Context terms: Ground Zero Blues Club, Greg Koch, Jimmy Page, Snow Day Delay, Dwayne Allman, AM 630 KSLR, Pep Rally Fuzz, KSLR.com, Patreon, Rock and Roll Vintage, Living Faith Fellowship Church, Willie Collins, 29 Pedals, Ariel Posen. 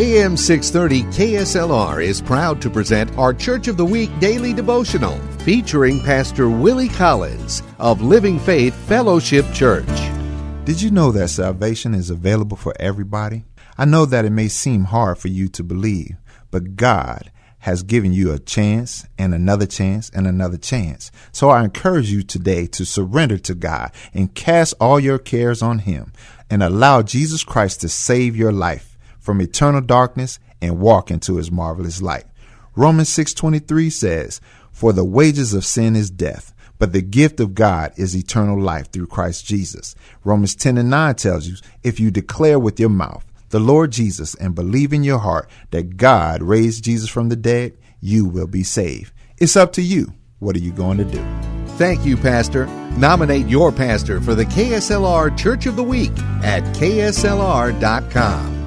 AM 630 KSLR is proud to present our Church of the Week Daily Devotional featuring Pastor Willie Collins of Living Faith Fellowship Church. Did you know that salvation is available for everybody? I know that it may seem hard for you to believe, but God has given you a chance and another chance and another chance. So I encourage you today to surrender to God and cast all your cares on Him and allow Jesus Christ to save your life from eternal darkness and walk into His marvelous light. Romans 6:23 says, "For the wages of sin is death, but the gift of God is eternal life through Christ Jesus." Romans 10:9 tells you, "If you declare with your mouth the Lord Jesus and believe in your heart that God raised Jesus from the dead, you will be saved." It's up to you. What are you going to do? Thank you, Pastor. Nominate your pastor for the KSLR Church of the Week at KSLR.com.